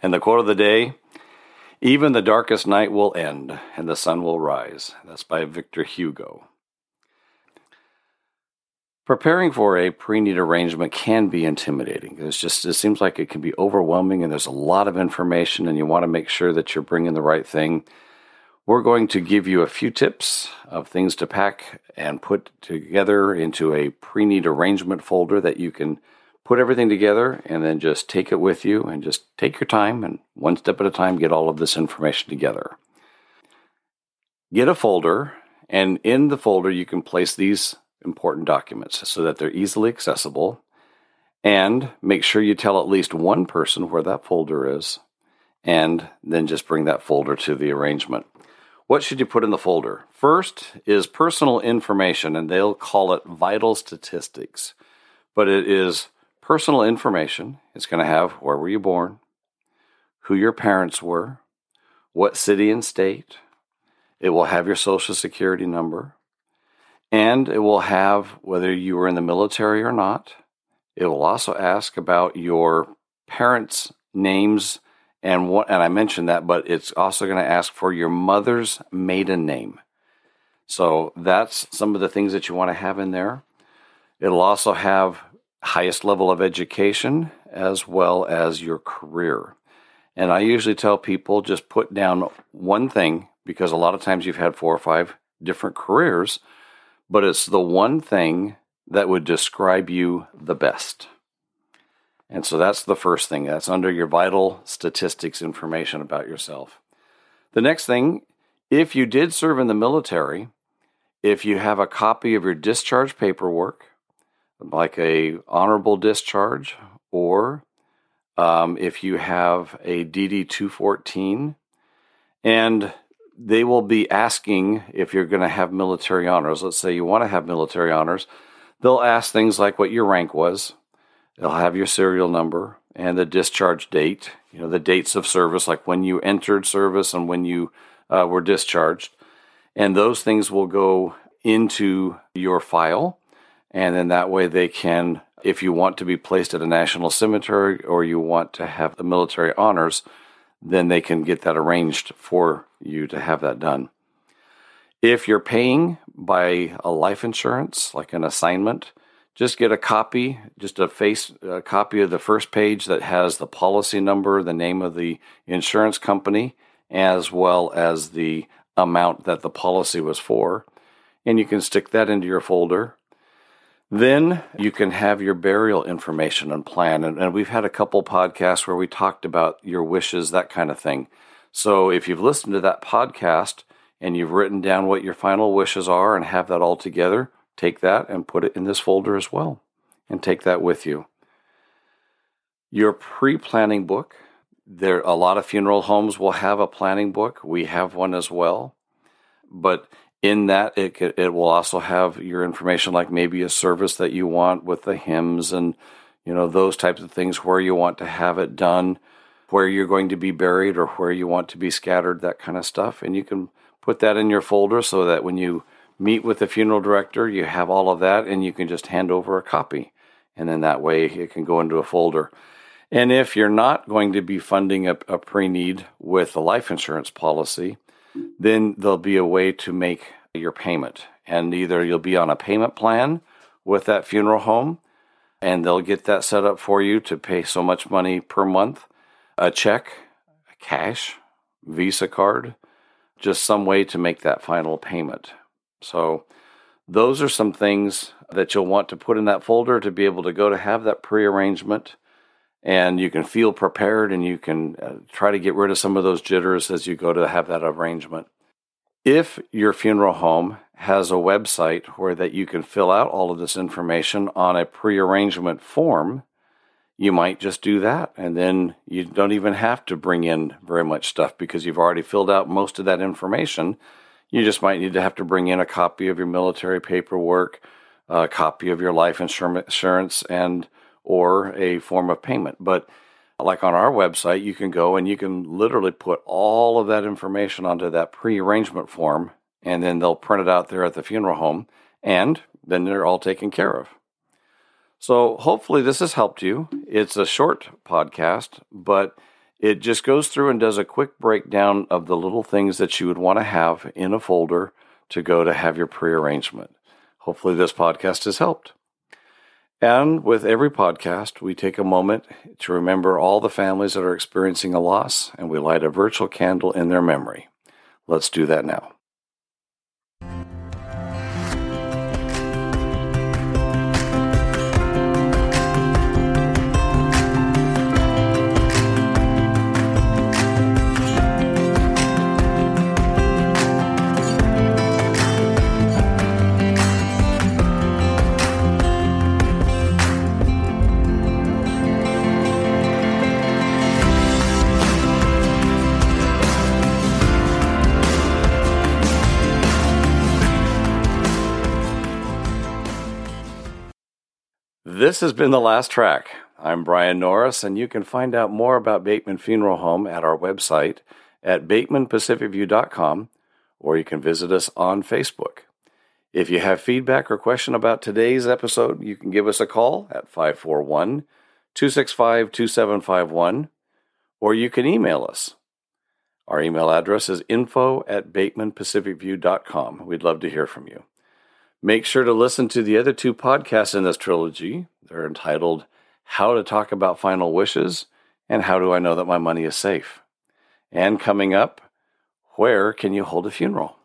And the quote of the day, "Even the darkest night will end, and the sun will rise." That's by Victor Hugo. Preparing for a pre-need arrangement can be intimidating. It seems like it can be overwhelming, and there's a lot of information, and you want to make sure that you're bringing the right thing. We're going to give you a few tips of things to pack and put together into a pre-need arrangement folder that you can put everything together and then just take it with you and just take your time and one step at a time get all of this information together. Get a folder, and in the folder you can place these important documents so that they're easily accessible, and make sure you tell at least one person where that folder is, and then just bring that folder to the arrangement. What should you put in the folder? First is personal information, and they'll call it vital statistics, but it is personal information. It's going to have where were you born, who your parents were, what city and state. It will have your social security number. And it will have whether you were in the military or not. It will also ask about your parents' names and I mentioned that, but it's also going to ask for your mother's maiden name. So that's some of the things that you want to have in there. It'll also have highest level of education as well as your career. And I usually tell people just put down one thing, because a lot of times you've had 4 or 5 different careers, but it's the one thing that would describe you the best. And so that's the first thing. That's under your vital statistics information about yourself. The next thing, if you did serve in the military, if you have a copy of your discharge paperwork, like a honorable discharge, or if you have a DD-214, and they will be asking if you're going to have military honors. Let's say you want to have military honors. They'll ask things like what your rank was. They'll have your serial number and the discharge date, you know, the dates of service, like when you entered service and when you were discharged. And those things will go into your file. And then that way they can, if you want to be placed at a national cemetery or you want to have the military honors, then they can get that arranged for you to have that done. If you're paying by a life insurance, like an assignment, just get a copy, just a copy of the first page that has the policy number, the name of the insurance company, as well as the amount that the policy was for. And you can stick that into your folder. Then you can have your burial information and plan. And we've had a couple podcasts where we talked about your wishes, that kind of thing. So if you've listened to that podcast and you've written down what your final wishes are and have that all together, take that and put it in this folder as well and take that with you. Your pre-planning book. There, a lot of funeral homes will have a planning book. We have one as well. But in that, it will also have your information, like maybe a service that you want with the hymns and, you know, those types of things, where you want to have it done, where you're going to be buried or where you want to be scattered, that kind of stuff. And you can put that in your folder so that when you meet with the funeral director, you have all of that and you can just hand over a copy. And then that way it can go into a folder. And if you're not going to be funding a pre-need with a life insurance policy, then there'll be a way to make your payment. And either you'll be on a payment plan with that funeral home, and they'll get that set up for you to pay so much money per month, a check, cash, Visa card, just some way to make that final payment. So those are some things that you'll want to put in that folder to be able to go to have that pre-arrangement. And you can feel prepared, and you can try to get rid of some of those jitters as you go to have that arrangement. If your funeral home has a website where that you can fill out all of this information on a pre-arrangement form. You might just do that, and then you don't even have to bring in very much stuff because you've already filled out most of that information. You just might need to have to bring in a copy of your military paperwork, a copy of your life insurance, and or a form of payment. But like on our website, you can go and you can literally put all of that information onto that pre-arrangement form, and then they'll print it out there at the funeral home, and then they're all taken care of. So hopefully this has helped you. It's a short podcast, but it just goes through and does a quick breakdown of the little things that you would want to have in a folder to go to have your pre-arrangement. Hopefully this podcast has helped. And with every podcast, we take a moment to remember all the families that are experiencing a loss, and we light a virtual candle in their memory. Let's do that now. This has been The Last Track. I'm Brian Norris, and you can find out more about Bateman Funeral Home at our website at batemanpacificview.com, or you can visit us on Facebook. If you have feedback or question about today's episode, you can give us a call at 541-265-2751, or you can email us. Our email address is info@batemanpacificview.com. We'd love to hear from you. Make sure to listen to the other two podcasts in this trilogy. They're entitled, How to Talk About Final Wishes and How Do I Know That My Money Is Safe? And coming up, Where Can You Hold a Funeral?